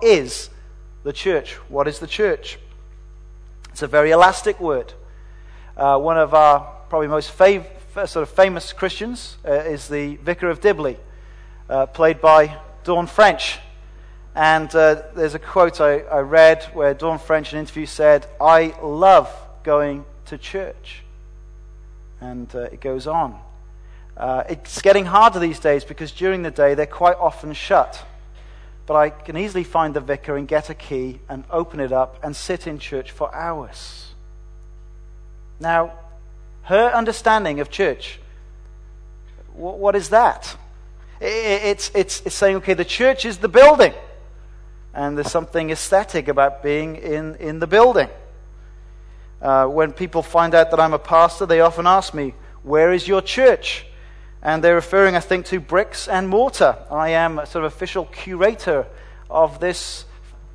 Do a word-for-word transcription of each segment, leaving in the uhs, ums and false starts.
What is the church? What is the church? It's a very elastic word. Uh, one of our probably most fav- sort of famous Christians uh, is the Vicar of Dibley, uh, played by Dawn French. And uh, there's a quote I, I read where Dawn French in an interview said, "I love going to church." And uh, it goes on. Uh, it's getting harder these days because during the day they're quite often shut. But I can easily find the vicar and get a key and open it up and sit in church for hours. Now, her understanding of church, what, what is that? It, it's, it's, it's saying, okay, the church is the building. And there's something aesthetic about being in, in the building. Uh, when people find out that I'm a pastor, they often ask me, "Where is your church?" And they're referring, I think, to bricks and mortar. I am a sort of official curator of this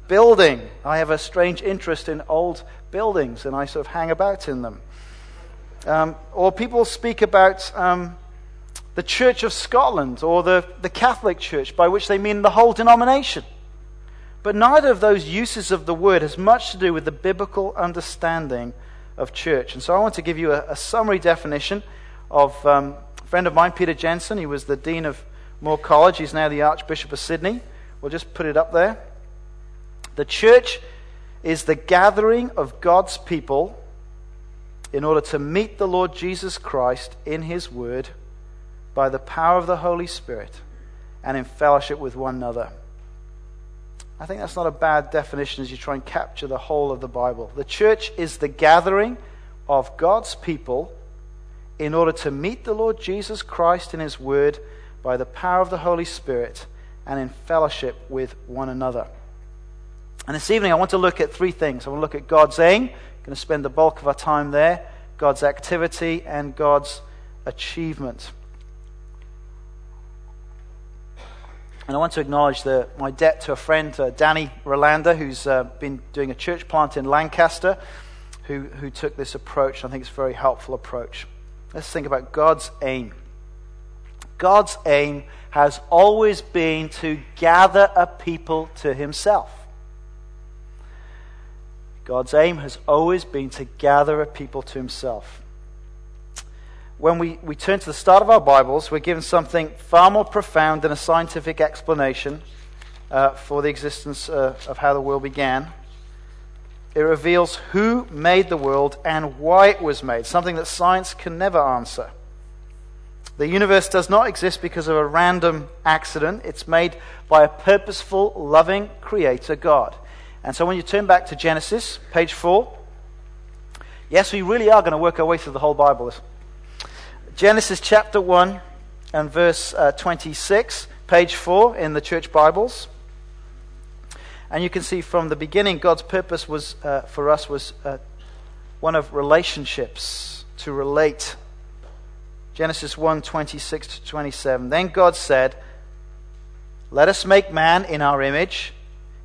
building. I have a strange interest in old buildings, and I sort of hang about in them. Um, or people speak about um, the Church of Scotland or the, the Catholic Church, by which they mean the whole denomination. But neither of those uses of the word has much to do with the biblical understanding of church. And so I want to give you a, a summary definition of... Um, A friend of mine, Peter Jensen, he was the Dean of Moore College. He's now the Archbishop of Sydney. We'll just put it up there. The church is the gathering of God's people in order to meet the Lord Jesus Christ in his word by the power of the Holy Spirit and in fellowship with one another. I think that's not a bad definition as you try and capture the whole of the Bible. The church is the gathering of God's people in order to meet the Lord Jesus Christ in his word by the power of the Holy Spirit and in fellowship with one another. And this evening I want to look at three things. I want to look at God's aim. I'm going to spend the bulk of our time there. God's activity and God's achievement. And I want to acknowledge the, my debt to a friend, uh, Danny Rolanda, who's uh, been doing a church plant in Lancaster, who, who took this approach. I think it's a very helpful approach. Let's think about God's aim. God's aim has always been to gather a people to himself. God's aim has always been to gather a people to himself. When we, we turn to the start of our Bibles, we're given something far more profound than a scientific explanation uh, for the existence uh, of how the world began. It reveals who made the world and why it was made, something that science can never answer. The universe does not exist because of a random accident. It's made by a purposeful, loving creator God. And so when you turn back to Genesis, page four, yes, we really are going to work our way through the whole Bible. Genesis chapter one and verse uh, twenty-six, page four in the church Bibles. And you can see from the beginning, God's purpose was uh, for us was uh, one of relationships, to relate. Genesis one, twenty-six to twenty-seven. Then God said, "Let us make man in our image,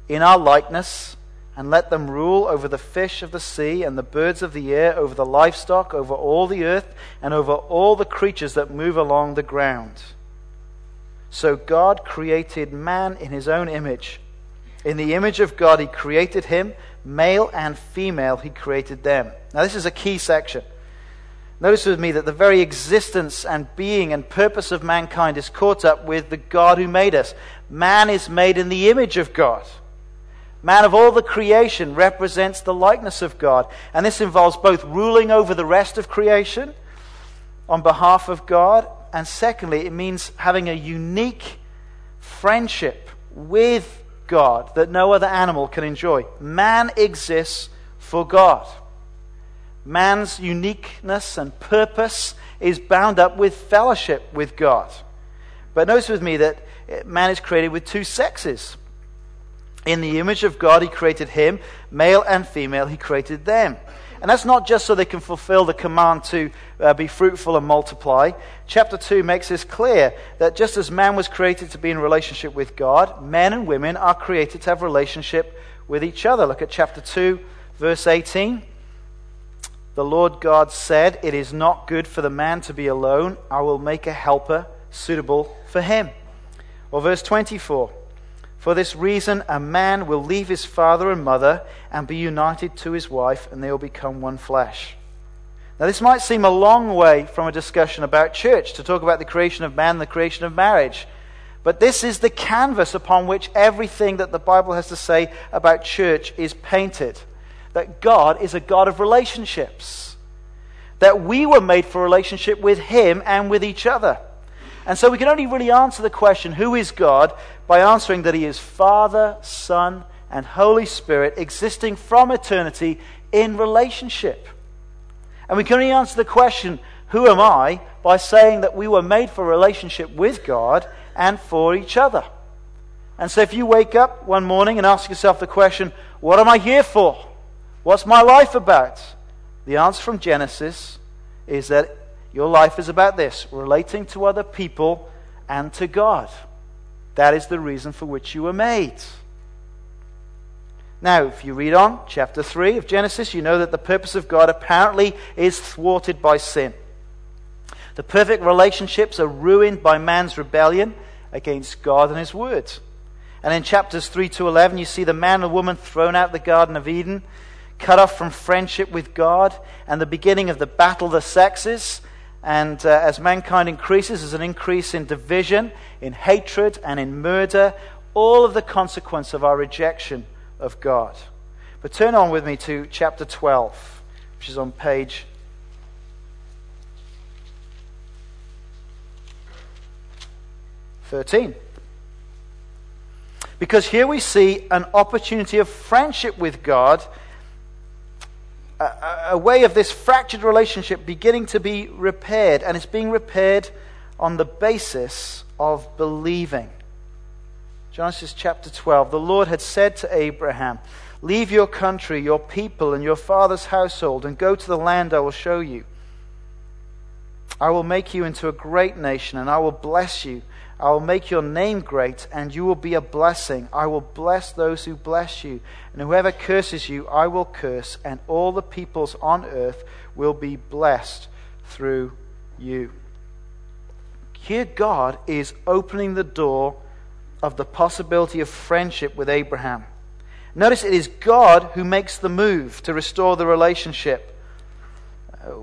in our likeness, and let them rule over the fish of the sea and the birds of the air, over the livestock, over all the earth, and over all the creatures that move along the ground." So God created man in his own image. In the image of God, he created him. Male and female, he created them. Now, this is a key section. Notice with me that the very existence and being and purpose of mankind is caught up with the God who made us. Man is made in the image of God. Man of all the creation represents the likeness of God. And this involves both ruling over the rest of creation on behalf of God, and secondly, it means having a unique friendship with God. God that no other animal can enjoy. Man exists for God. Man's uniqueness and purpose is bound up with fellowship with God. But notice with me that man is created with two sexes. In the image of God, he created him. Male and female, he created them. And that's not just so they can fulfill the command to uh, be fruitful and multiply. Chapter two makes this clear, that just as man was created to be in relationship with God, men and women are created to have relationship with each other. Look at chapter two, verse eighteen. "The Lord God said, 'It is not good for the man to be alone. I will make a helper suitable for him.'" Or verse twenty-four. For this reason, a man will leave his father and mother and be united to his wife, and they will become one flesh. Now, this might seem a long way from a discussion about church, to talk about the creation of man, the creation of marriage. But this is the canvas upon which everything that the Bible has to say about church is painted. That God is a God of relationships. That we were made for a relationship with him and with each other. And so we can only really answer the question, who is God, by answering that he is Father, Son, and Holy Spirit, existing from eternity in relationship. And we can only answer the question, who am I, by saying that we were made for a relationship with God and for each other. And so if you wake up one morning and ask yourself the question, what am I here for? What's my life about? The answer from Genesis is that your life is about this, relating to other people and to God. That is the reason for which you were made. Now, if you read on, chapter three of Genesis, you know that the purpose of God apparently is thwarted by sin. The perfect relationships are ruined by man's rebellion against God and his word. And in chapters three to eleven, you see the man and woman thrown out of the Garden of Eden, cut off from friendship with God, and the beginning of the battle of the sexes. And uh, as mankind increases, there's an increase in division, in hatred, and in murder, all of the consequence of our rejection of God. But turn on with me to chapter twelve, which is on page thirteen. Because here we see an opportunity of friendship with God, a way of this fractured relationship beginning to be repaired, and it's being repaired on the basis of believing. Genesis chapter twelve, the Lord had said to Abraham, leave your country, your people, and your father's household, and go to the land I will show you. I will make you into a great nation, and I will bless you. I will make your name great, and you will be a blessing. I will bless those who bless you, and whoever curses you, I will curse, and all the peoples on earth will be blessed through you. Here God is opening the door of the possibility of friendship with Abraham. Notice it is God who makes the move to restore the relationship.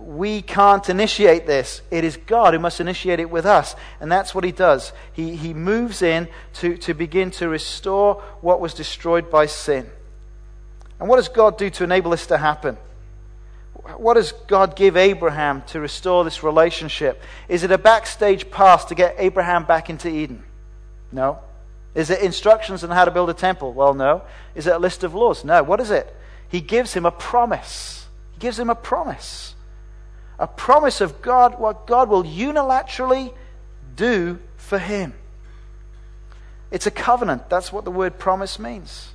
We can't initiate this. It is God who must initiate it with us. And that's what he does. He he moves in to, to begin to restore what was destroyed by sin. And what does God do to enable this to happen? What does God give Abraham to restore this relationship? Is it a backstage pass to get Abraham back into Eden? No. Is it instructions on how to build a temple? Well, no. Is it a list of laws? No. What is it? He gives him a promise. He gives him a promise. A promise of God, what God will unilaterally do for him. It's a covenant. That's what the word promise means.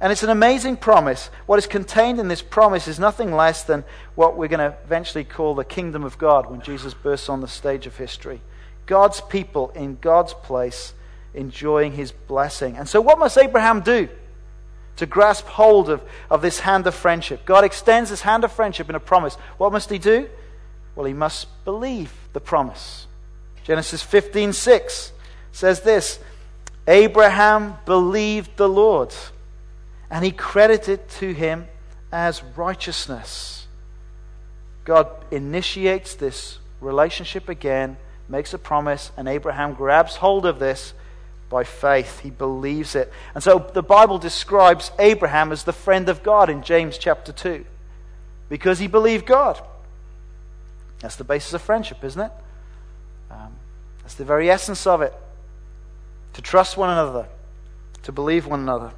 And it's an amazing promise. What is contained in this promise is nothing less than what we're going to eventually call the kingdom of God when Jesus bursts on the stage of history. God's people in God's place enjoying his blessing. And so what must Abraham do to grasp hold of, of this hand of friendship? God extends this hand of friendship in a promise. What must he do? Well, he must believe the promise. Genesis fifteen six says this, Abraham believed the Lord, and he credited to him as righteousness. God initiates this relationship again, makes a promise, and Abraham grabs hold of this by faith. He believes it. And so the Bible describes Abraham as the friend of God in James chapter two, because he believed God. That's the basis of friendship, isn't it? Um, that's the very essence of it. To trust one another, to believe one another.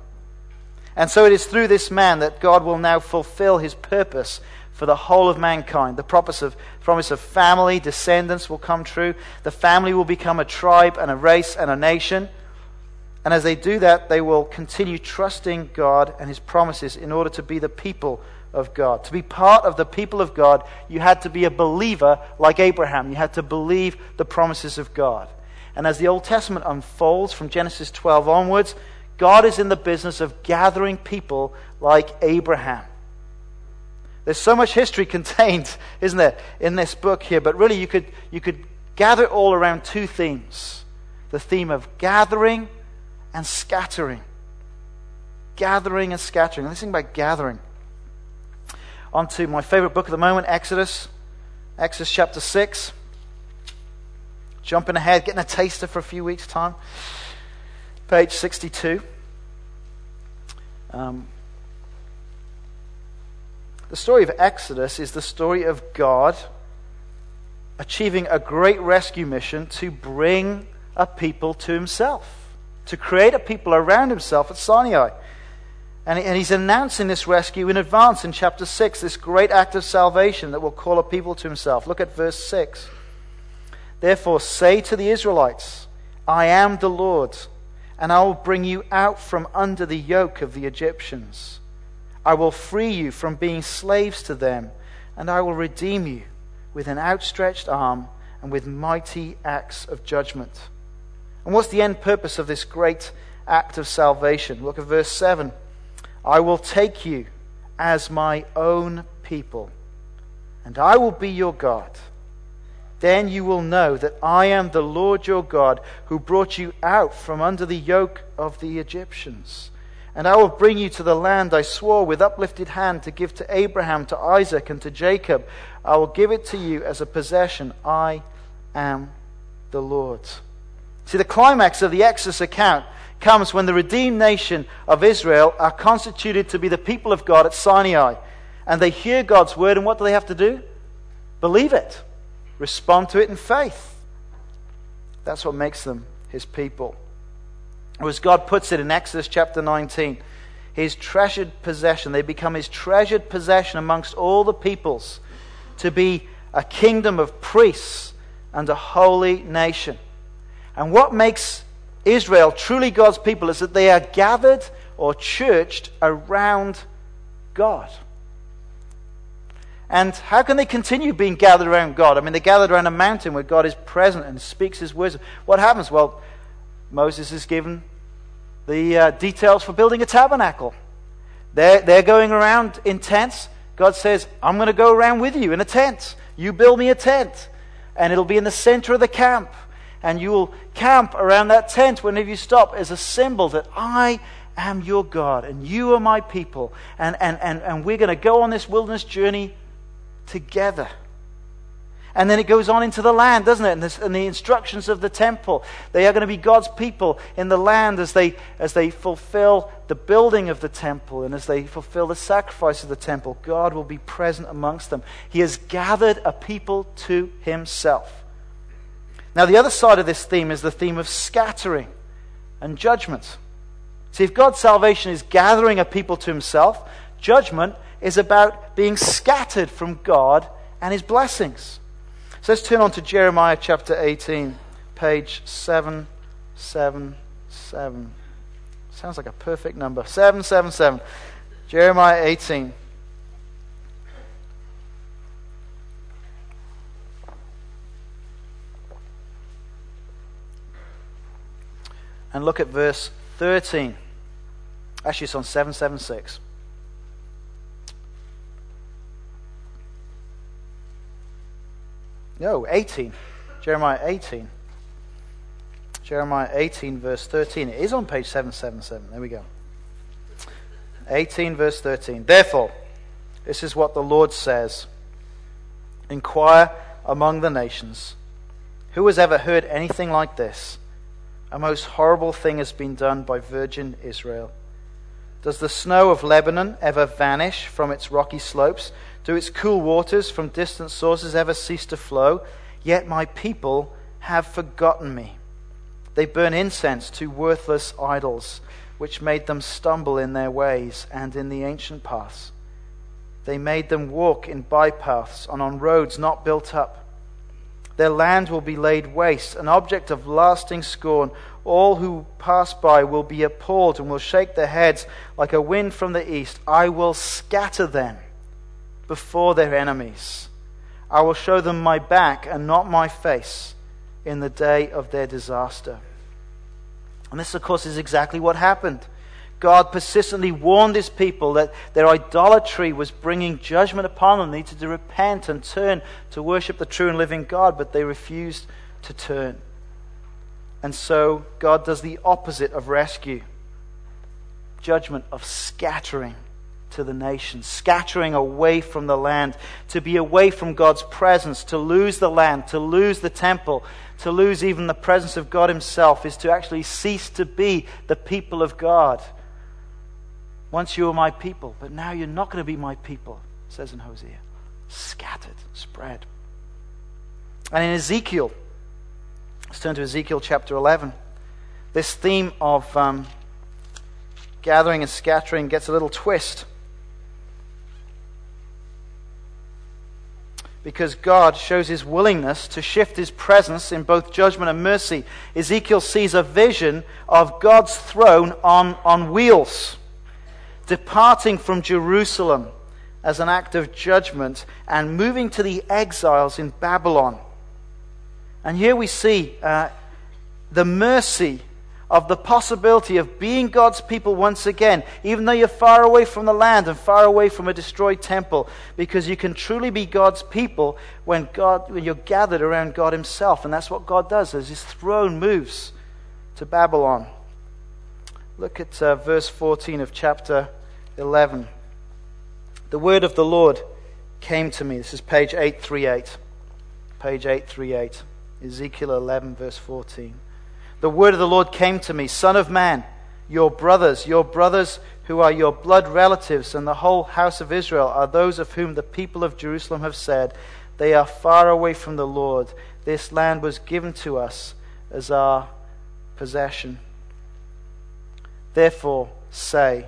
And so it is through this man that God will now fulfill his purpose for the whole of mankind. The promise of, promise of family, descendants will come true. The family will become a tribe and a race and a nation. And as they do that, they will continue trusting God and his promises in order to be the people of God. To be part of the people of God, you had to be a believer like Abraham. You had to believe the promises of God. And as the Old Testament unfolds from Genesis twelve onwards, God is in the business of gathering people like Abraham. There's so much history contained, isn't there, in this book here. But really, you could you could gather it all around two themes. The theme of gathering and scattering. Gathering and scattering. Let's think about gathering. On to my favorite book at the moment, Exodus. Exodus chapter six. Jumping ahead, getting a taster for a few weeks' time. Page sixty-two. Um, the story of Exodus is the story of God achieving a great rescue mission to bring a people to himself, to create a people around himself at Sinai. And, and he's announcing this rescue in advance in chapter six, this great act of salvation that will call a people to himself. Look at verse six. Therefore say to the Israelites, I am the Lord, and I will bring you out from under the yoke of the Egyptians. I will free you from being slaves to them, and I will redeem you with an outstretched arm and with mighty acts of judgment. And what's the end purpose of this great act of salvation? Look at verse seven. I will take you as my own people, and I will be your God. Then you will know that I am the Lord your God, who brought you out from under the yoke of the Egyptians. And I will bring you to the land I swore with uplifted hand to give to Abraham, to Isaac, and to Jacob. I will give it to you as a possession. I am the Lord. See, the climax of the Exodus account comes when the redeemed nation of Israel are constituted to be the people of God at Sinai. And they hear God's word, and what do they have to do? Believe it. Respond to it in faith. That's what makes them his people. Or as God puts it in Exodus chapter nineteen, his treasured possession. They become his treasured possession amongst all the peoples, to be a kingdom of priests and a holy nation. And what makes Israel truly God's people is that they are gathered or churched around God. And how can they continue being gathered around God? I mean, they're gathered around a mountain where God is present and speaks his words. What happens? Well, Moses is given the uh, details for building a tabernacle. They're, they're going around in tents. God says, I'm going to go around with you in a tent. You build me a tent, and it'll be in the center of the camp. And you will camp around that tent whenever you stop as a symbol that I am your God, and you are my people. And, and, and, and we're going to go on this wilderness journey together. And then it goes on into the land, doesn't it? And, this, and the instructions of the temple. They are going to be God's people in the land as they as they fulfill the building of the temple and as they fulfill the sacrifice of the temple. God will be present amongst them. He has gathered a people to himself. Now, the other side of this theme is the theme of scattering and judgment. See, if God's salvation is gathering a people to himself, judgment is about being scattered from God and his blessings. So let's turn on to Jeremiah chapter eighteen, page seven seven seven. Sounds like a perfect number. seven seven seven. Jeremiah eighteen. And look at verse thirteen. Actually, it's on seven seven six. No, eighteen. Jeremiah eighteen. Jeremiah eighteen, verse thirteen. It is on page seven seven seven. There we go. eighteen, verse thirteen. Therefore, this is what the Lord says. Inquire among the nations. Who has ever heard anything like this? A most horrible thing has been done by virgin Israel. Does the snow of Lebanon ever vanish from its rocky slopes? Do its cool waters from distant sources ever cease to flow? Yet my people have forgotten me. They burn incense to worthless idols, which made them stumble in their ways and in the ancient paths. They made them walk in bypaths and on roads not built up. Their land will be laid waste, an object of lasting scorn. All who pass by will be appalled and will shake their heads like a wind from the east. I will scatter them before their enemies. I will show them my back and not my face in the day of their disaster. And this, of course, is exactly what happened. God persistently warned his people that their idolatry was bringing judgment upon them. They needed to repent and turn to worship the true and living God, but they refused to turn. And so God does the opposite of rescue. Judgment, of scattering to the nations, scattering away from the land, to be away from God's presence, to lose the land, to lose the temple, to lose even the presence of God himself is to actually cease to be the people of God. Once you were my people, but now you're not going to be my people, it says in Hosea. Scattered, spread. And in Ezekiel, let's turn to Ezekiel chapter eleven. This theme of um, gathering and scattering gets a little twist, because God shows his willingness to shift his presence in both judgment and mercy. Ezekiel sees a vision of God's throne on, on wheels, departing from Jerusalem as an act of judgment and moving to the exiles in Babylon. And here we see uh, the mercy of the possibility of being God's people once again, even though you're far away from the land and far away from a destroyed temple, because you can truly be God's people when God, when you're gathered around God himself. And that's what God does as his throne moves to Babylon. Look at uh, verse fourteen of chapter eleven. The word of the Lord came to me. This is page eight thirty-eight. Page eight thirty-eight. Ezekiel eleven, verse fourteen. The word of the Lord came to me. Son of man, your brothers, your brothers who are your blood relatives and the whole house of Israel are those of whom the people of Jerusalem have said, they are far away from the Lord. This land was given to us as our possession. Therefore, say,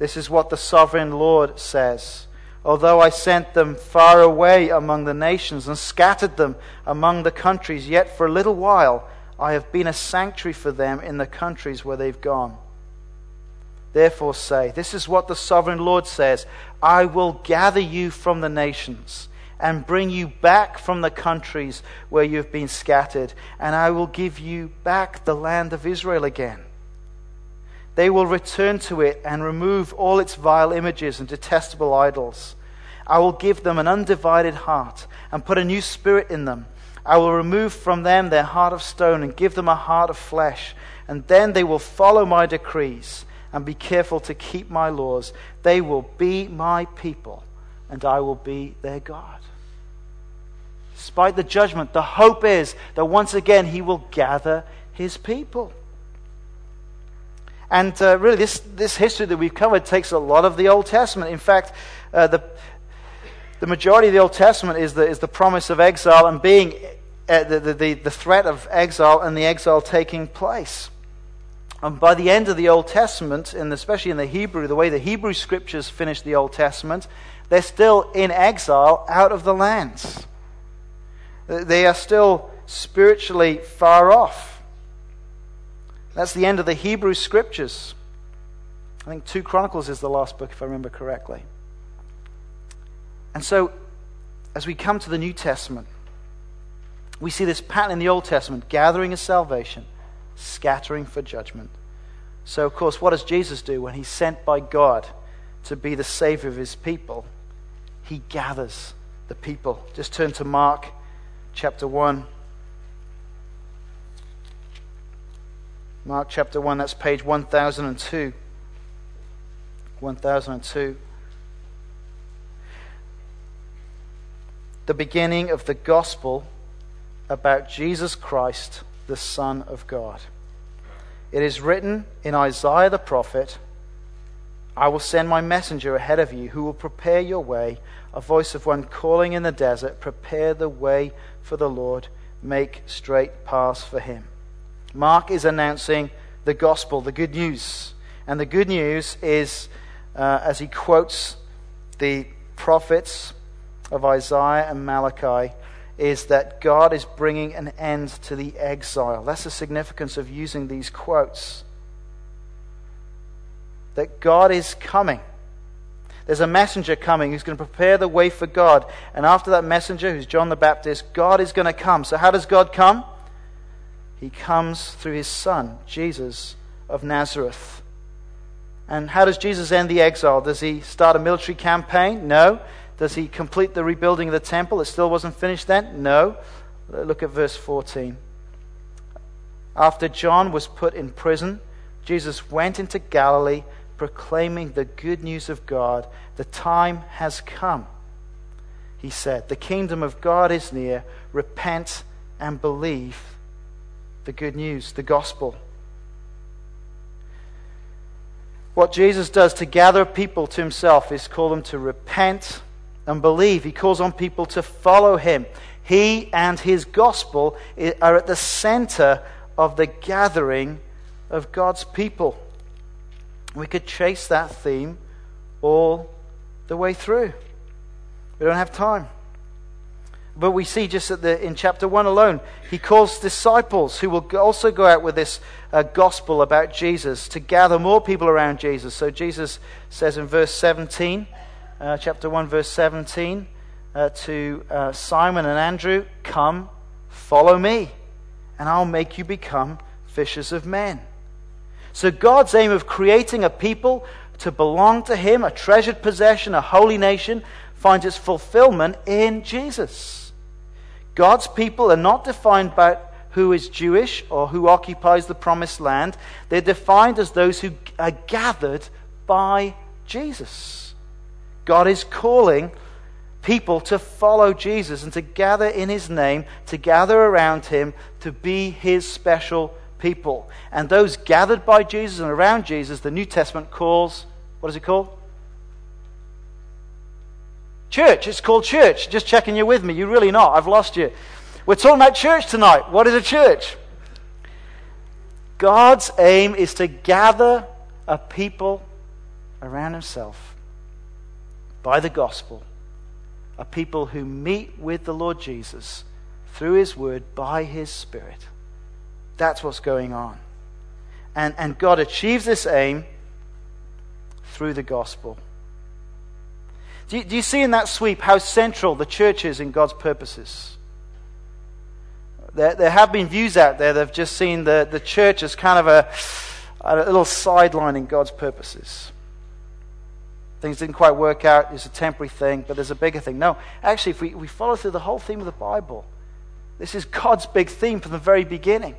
this is what the sovereign Lord says. Although I sent them far away among the nations and scattered them among the countries, yet for a little while I have been a sanctuary for them in the countries where they've gone. Therefore say, this is what the sovereign Lord says, I will gather you from the nations and bring you back from the countries where you've been scattered, and I will give you back the land of Israel again. They will return to it and remove all its vile images and detestable idols. I will give them an undivided heart and put a new spirit in them. I will remove from them their heart of stone and give them a heart of flesh. And then they will follow my decrees and be careful to keep my laws. They will be my people and I will be their God. Despite the judgment, the hope is that once again he will gather his people. And uh, really, this, this history that we've covered takes a lot of the Old Testament. In fact, uh, the the majority of the Old Testament is the is the promise of exile and being uh, the, the the threat of exile and the exile taking place. And by the end of the Old Testament, and especially in the Hebrew, the way the Hebrew Scriptures finish the Old Testament, they're still in exile out of the lands. They are still spiritually far off. That's the end of the Hebrew Scriptures. I think Second Chronicles is the last book, if I remember correctly. And so, as we come to the New Testament, we see this pattern in the Old Testament, gathering is salvation, scattering for judgment. So, of course, what does Jesus do when he's sent by God to be the Savior of his people? He gathers the people. Just turn to Mark chapter one. Mark chapter one, that's page one thousand two. one thousand two. The beginning of the gospel about Jesus Christ, the Son of God. It is written in Isaiah the prophet, I will send my messenger ahead of you who will prepare your way, a voice of one calling in the desert, prepare the way for the Lord, make straight paths for him. Mark is announcing the gospel, the good news. And the good news is, uh, as he quotes the prophets of Isaiah and Malachi, is that God is bringing an end to the exile. That's the significance of using these quotes. That God is coming. There's a messenger coming who's going to prepare the way for God. And after that messenger, who's John the Baptist, God is going to come. So how does God come? He comes through his son, Jesus of Nazareth. And how does Jesus end the exile? Does he start a military campaign? No. Does he complete the rebuilding of the temple? It still wasn't finished then? No. Look at verse fourteen. After John was put in prison, Jesus went into Galilee, proclaiming the good news of God. The time has come, he said. The kingdom of God is near. Repent and believe the good news, the gospel. What Jesus does to gather people to himself is call them to repent and believe. He calls on people to follow him. He and his gospel are at the center of the gathering of God's people. We could chase that theme all the way through. We don't have time. But we see just at the, in chapter one alone, he calls disciples who will also go out with this uh, gospel about Jesus to gather more people around Jesus. So Jesus says in verse seventeen, uh, chapter one, verse seventeen, uh, to uh, Simon and Andrew, "Come, follow me, and I'll make you become fishers of men." So God's aim of creating a people to belong to him, a treasured possession, a holy nation, finds its fulfillment in Jesus. God's people are not defined by who is Jewish or who occupies the promised land. They're defined as those who are gathered by Jesus. God is calling people to follow Jesus and to gather in his name, to gather around him, to be his special people. And those gathered by Jesus and around Jesus, the New Testament calls, what is it called? Church. It's called church. Just checking you're with me. You're really not. I've lost you. We're talking about church tonight. What is a church? God's aim is to gather a people around himself by the gospel, a people who meet with the Lord Jesus through his word, by his spirit. That's what's going on. And, and God achieves this aim through the gospel. Do you, do you see in that sweep how central the church is in God's purposes? There, there have been views out there that have just seen the, the church as kind of a, a little sideline in God's purposes. Things didn't quite work out. It's a temporary thing, but there's a bigger thing. No, actually, if we, we follow through the whole theme of the Bible, this is God's big theme from the very beginning.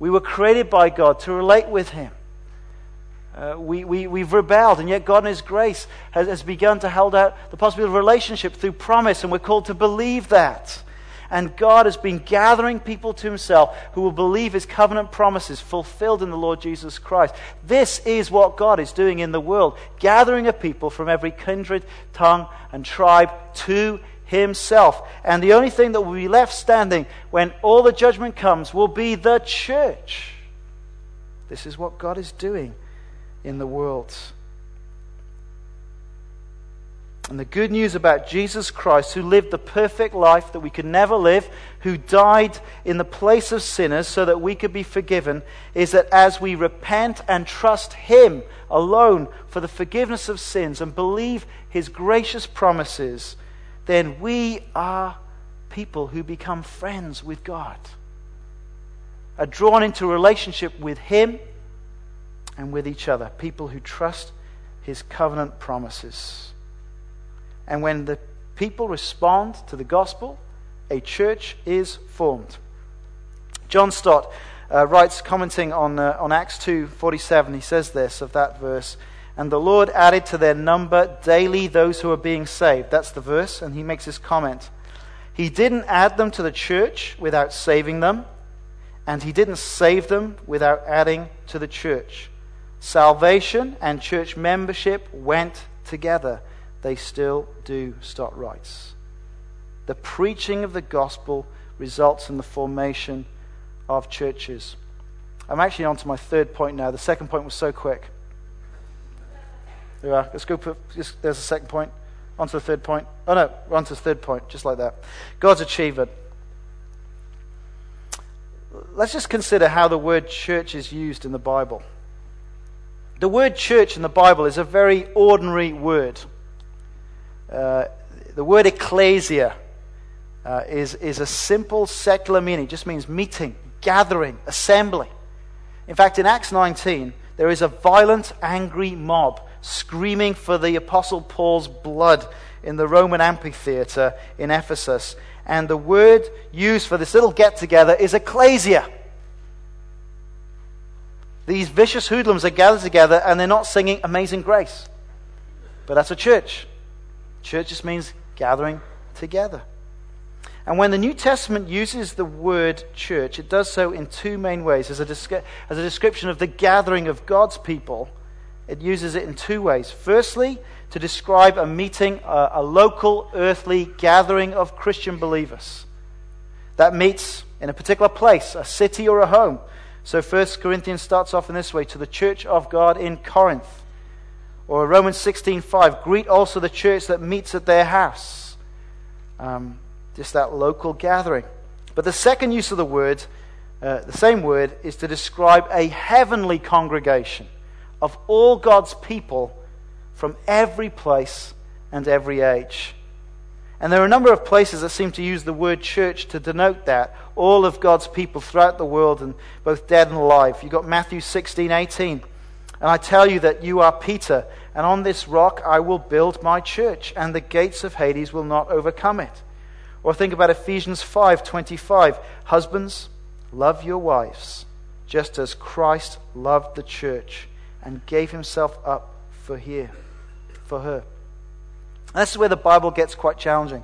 We were created by God to relate with him. Uh, we, we, we've rebelled, and yet God in his grace has, has begun to hold out the possibility of relationship through promise, and we're called to believe that. And God has been gathering people to himself who will believe his covenant promises fulfilled in the Lord Jesus Christ. This is what God is doing in the world, gathering a people from every kindred, tongue, and tribe to himself. And the only thing that will be left standing when all the judgment comes will be the church. This is what God is doing in the world. And the good news about Jesus Christ, who lived the perfect life that we could never live, who died in the place of sinners so that we could be forgiven, is that as we repent and trust him alone for the forgiveness of sins and believe his gracious promises, then we are people who become friends with God, are drawn into a relationship with him and with each other, people who trust his covenant promises. And when the people respond to the gospel, a church is formed. John Stott uh, writes, commenting on uh, on Acts two forty-seven, he says this of that verse, "And the Lord added to their number daily those who are being saved." That's the verse, and he makes this comment. "He didn't add them to the church without saving them, and he didn't save them without adding to the church. Salvation and church membership went together. They still do," Stott writes. The preaching of the gospel results in the formation of churches. I'm actually on to my third point now. The second point was so quick. There we are. Let's go put, there's the second point. On to the third point. Oh no, we're on to the third point, just like that. God's achievement. Let's just consider how the word church is used in the Bible. The word church in the Bible is a very ordinary word. Uh, the word ecclesia uh, is, is a simple secular meaning. It just means meeting, gathering, assembly. In fact, in Acts nineteen, there is a violent, angry mob screaming for the Apostle Paul's blood in the Roman amphitheater in Ephesus. And the word used for this little get-together is ecclesia. These vicious hoodlums are gathered together and they're not singing Amazing Grace. But that's a church. Church just means gathering together. And when the New Testament uses the word church, it does so in two main ways. As a, descri- as a description of the gathering of God's people, it uses it in two ways. Firstly, to describe a meeting, a, a local earthly gathering of Christian believers that meets in a particular place, a city or a home. So First Corinthians starts off in this way, to the church of God in Corinth. Or Romans sixteen five, greet also the church that meets at their house. Um, just that local gathering. But the second use of the word, uh, the same word, is to describe a heavenly congregation of all God's people from every place and every age. And there are a number of places that seem to use the word church to denote that. All of God's people throughout the world, and both dead and alive. You've got Matthew sixteen eighteen. And I tell you that you are Peter, and on this rock I will build my church, and the gates of Hades will not overcome it. Or think about Ephesians five twenty-five. Husbands, love your wives, just as Christ loved the church and gave himself up for her. For her. That's where the Bible gets quite challenging.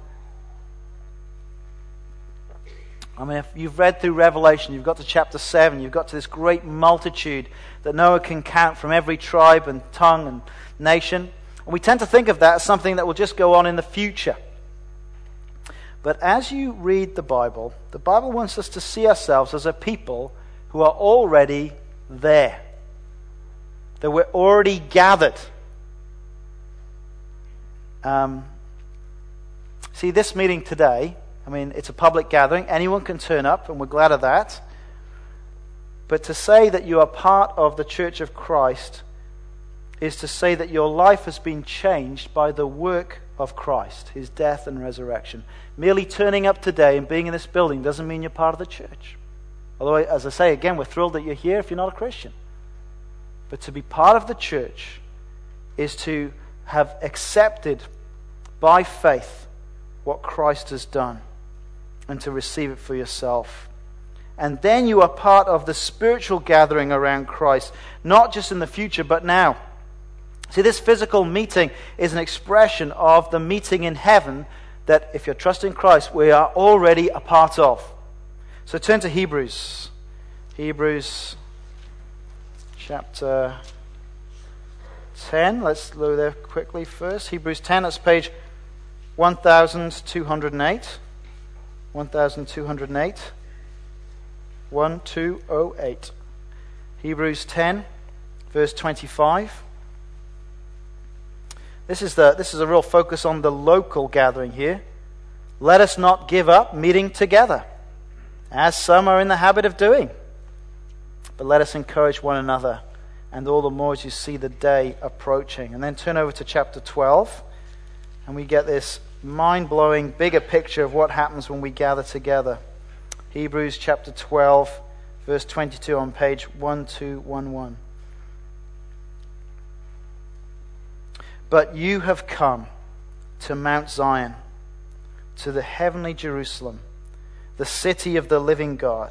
I mean, if you've read through Revelation, you've got to chapter seven, you've got to this great multitude that Noah can count from every tribe and tongue and nation. And we tend to think of that as something that will just go on in the future. But as you read the Bible, the Bible wants us to see ourselves as a people who are already there. That we're already gathered. Um, see, this meeting today, I mean, it's a public gathering. Anyone can turn up, and we're glad of that. But to say that you are part of the Church of Christ is to say that your life has been changed by the work of Christ, his death and resurrection. Merely turning up today and being in this building doesn't mean you're part of the church. Although, as I say again, we're thrilled that you're here if you're not a Christian. But to be part of the church is to have accepted by faith what Christ has done, and to receive it for yourself. And then you are part of the spiritual gathering around Christ, not just in the future, but now. See, this physical meeting is an expression of the meeting in heaven that, if you're trusting Christ, we are already a part of. So turn to Hebrews. Hebrews chapter ten. Let's go there quickly first. Hebrews ten, that's page twelve oh eight. twelve oh eight. twelve oh eight. Hebrews ten, verse twenty-five. This is the this is a real focus on the local gathering here. Let us not give up meeting together, as some are in the habit of doing. But let us encourage one another, and all the more as you see the day approaching. And then turn over to chapter twelve, and we get this mind-blowing bigger picture of what happens when we gather together. Hebrews chapter twelve, verse twenty-two on page twelve eleven. But you have come to Mount Zion, to the heavenly Jerusalem, the city of the living God.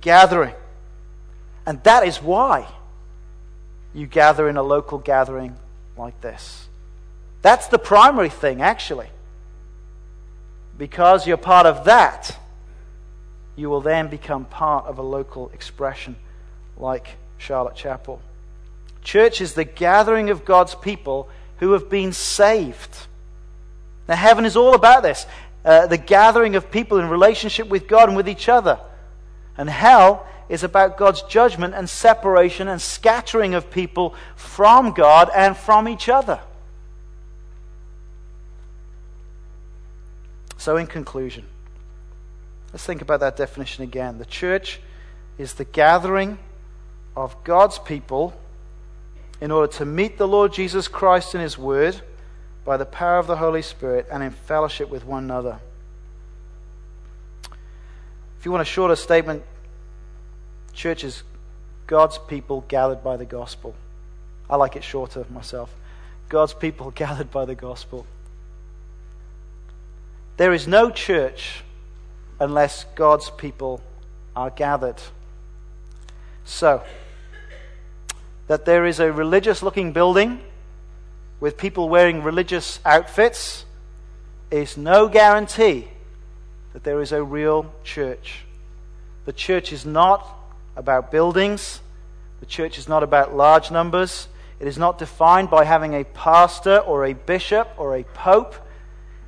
gathering. And that is why you gather in a local gathering like this. That's the primary thing, actually. Because you're part of that, you will then become part of a local expression like Charlotte Chapel. Church is the gathering of God's people who have been saved. Now, heaven is all about this. Uh, the gathering of people in relationship with God and with each other. And hell is about God's judgment and separation and scattering of people from God and from each other. So, in conclusion, let's think about that definition again. The church is the gathering of God's people in order to meet the Lord Jesus Christ in his word by the power of the Holy Spirit and in fellowship with one another. If you want a shorter statement, church is God's people gathered by the gospel. I like it shorter myself. God's people gathered by the gospel. There is no church unless God's people are gathered. So, that there is a religious-looking building with people wearing religious outfits is no guarantee that there is a real church. The church is not about buildings. The church is not about large numbers. It is not defined by having a pastor or a bishop or a pope.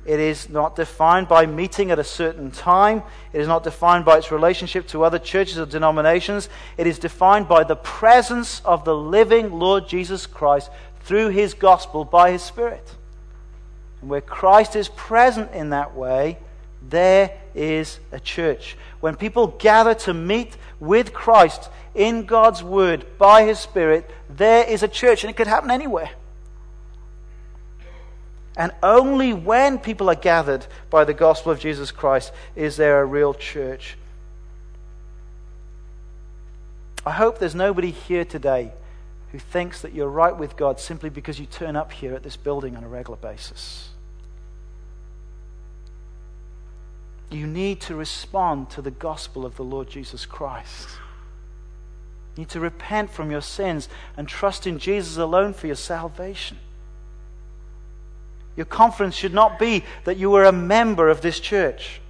It is not defined by meeting at a certain time. It is not defined by its relationship to other churches or denominations. It is defined by the presence of the living Lord Jesus Christ through his gospel by his Spirit. And where Christ is present in that way, there is a church. When people gather to meet with Christ in God's word by his Spirit, there is a church, and it could happen anywhere. And only when people are gathered by the gospel of Jesus Christ is there a real church. I hope there's nobody here today who thinks that you're right with God simply because you turn up here at this building on a regular basis. You need to respond to the gospel of the Lord Jesus Christ. You need to repent from your sins and trust in Jesus alone for your salvation. Your confidence should not be that you were a member of this church,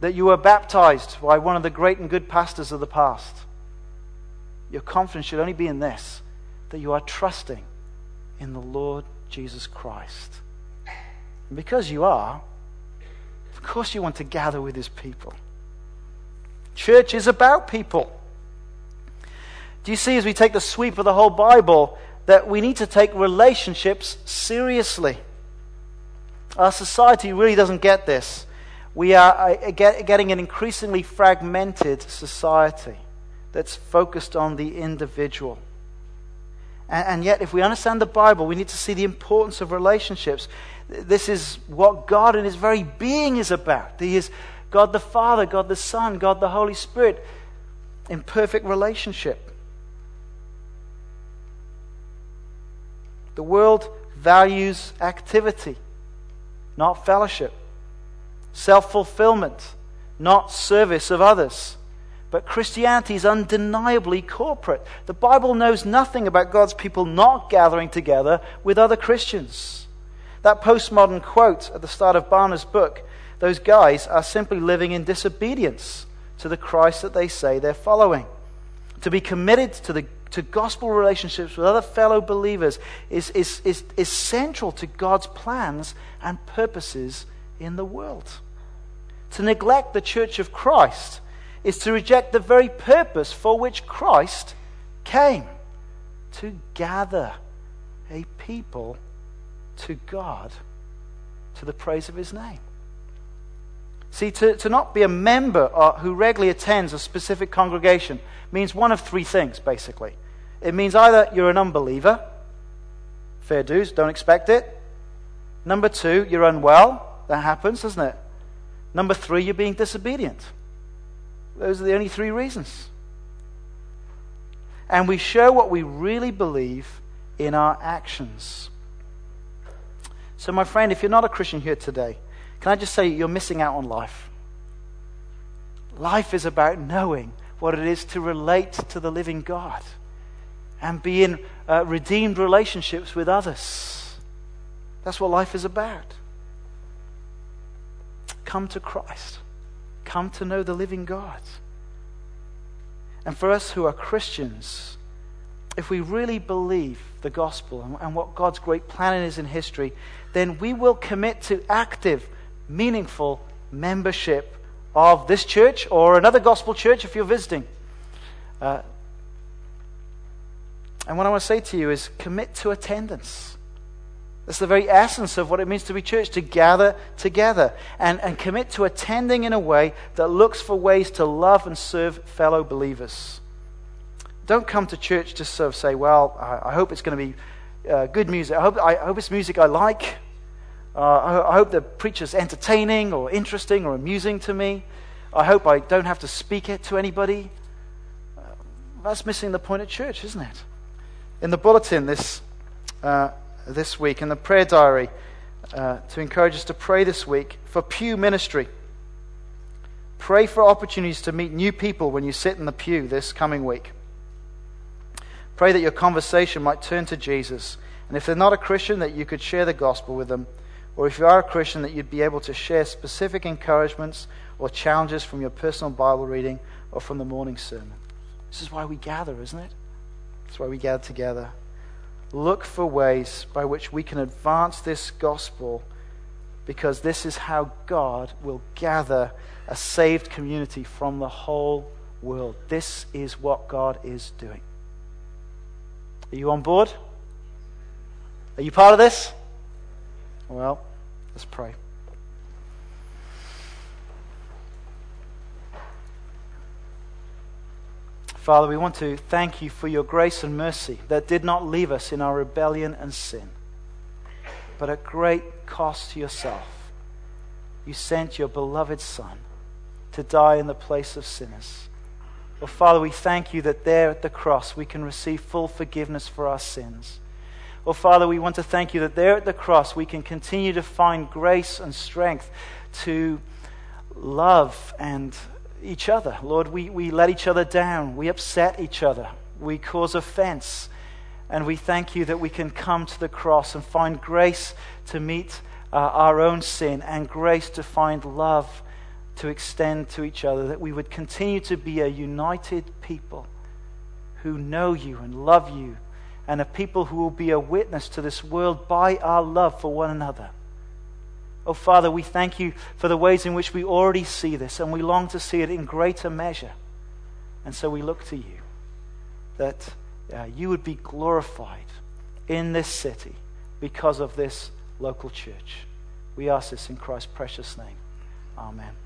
that you were baptized by one of the great and good pastors of the past. Your confidence should only be in this, that you are trusting in the Lord Jesus Christ. And because you are, of course you want to gather with his people. Church is about people. Do you see, as we take the sweep of the whole Bible, that we need to take relationships seriously? Our society really doesn't get this. We are getting an increasingly fragmented society that's focused on the individual. And yet, if we understand the Bible, we need to see the importance of relationships. This is what God in his very being is about. He is God the Father, God the Son, God the Holy Spirit in perfect relationship. The world values activity, not fellowship. Self-fulfillment, not service of others. But Christianity is undeniably corporate. The Bible knows nothing about God's people not gathering together with other Christians. That postmodern quote at the start of Barna's book, those guys are simply living in disobedience to the Christ that they say they're following. To be committed to the to gospel relationships with other fellow believers is, is, is, is central to God's plans and purposes in the world. To neglect the church of Christ is to reject the very purpose for which Christ came, to gather a people to God to the praise of his name. See, to, to not be a member or, who regularly attends a specific congregation means one of three things, basically. It means either you're an unbeliever, fair dues, don't expect it. Number two, you're unwell, that happens, doesn't it? Number three, you're being disobedient. Those are the only three reasons. And we show what we really believe in our actions. So, my friend, if you're not a Christian here today, can I just say you're missing out on life? Life is about knowing what it is to relate to the living God and be in uh, redeemed relationships with others. That's what life is about. Come to Christ. Come to know the living God. And for us who are Christians, if we really believe the gospel and what God's great plan is in history, then we will commit to active, meaningful membership of this church or another gospel church if you're visiting. Uh, and what I want to say to you is commit to attendance. That's the very essence of what it means to be church, to gather together and, and commit to attending in a way that looks for ways to love and serve fellow believers. Don't come to church just sort of say, well, I, I hope it's going to be uh, good music. I hope, I, I hope it's music I like. Uh, I, I hope the preacher's entertaining or interesting or amusing to me. I hope I don't have to speak it to anybody. Uh, that's missing the point of church, isn't it? In the bulletin this uh, this week, in the prayer diary, uh, to encourage us to pray this week for pew ministry. Pray for opportunities to meet new people when you sit in the pew this coming week. Pray that your conversation might turn to Jesus. And if they're not a Christian, that you could share the gospel with them. Or if you are a Christian, that you'd be able to share specific encouragements or challenges from your personal Bible reading or from the morning sermon. This is why we gather, isn't it? That's why we gather together. Look for ways by which we can advance this gospel, because this is how God will gather a saved community from the whole world. This is what God is doing. Are you on board? Are you part of this? Well, let's pray. Father, we want to thank you for your grace and mercy that did not leave us in our rebellion and sin, but at great cost to yourself, you sent your beloved Son to die in the place of sinners. Well, Father, we thank you that there at the cross we can receive full forgiveness for our sins. Well, Father, we want to thank you that there at the cross we can continue to find grace and strength to love and each other. Lord, we, we let each other down. We upset each other. We cause offense. And we thank you that we can come to the cross and find grace to meet uh, our own sin and grace to find love to extend to each other, that we would continue to be a united people who know you and love you, and a people who will be a witness to this world by our love for one another. Oh, Father, we thank you for the ways in which we already see this, and we long to see it in greater measure. And so we look to you, that uh, you would be glorified in this city because of this local church. We ask this in Christ's precious name. Amen.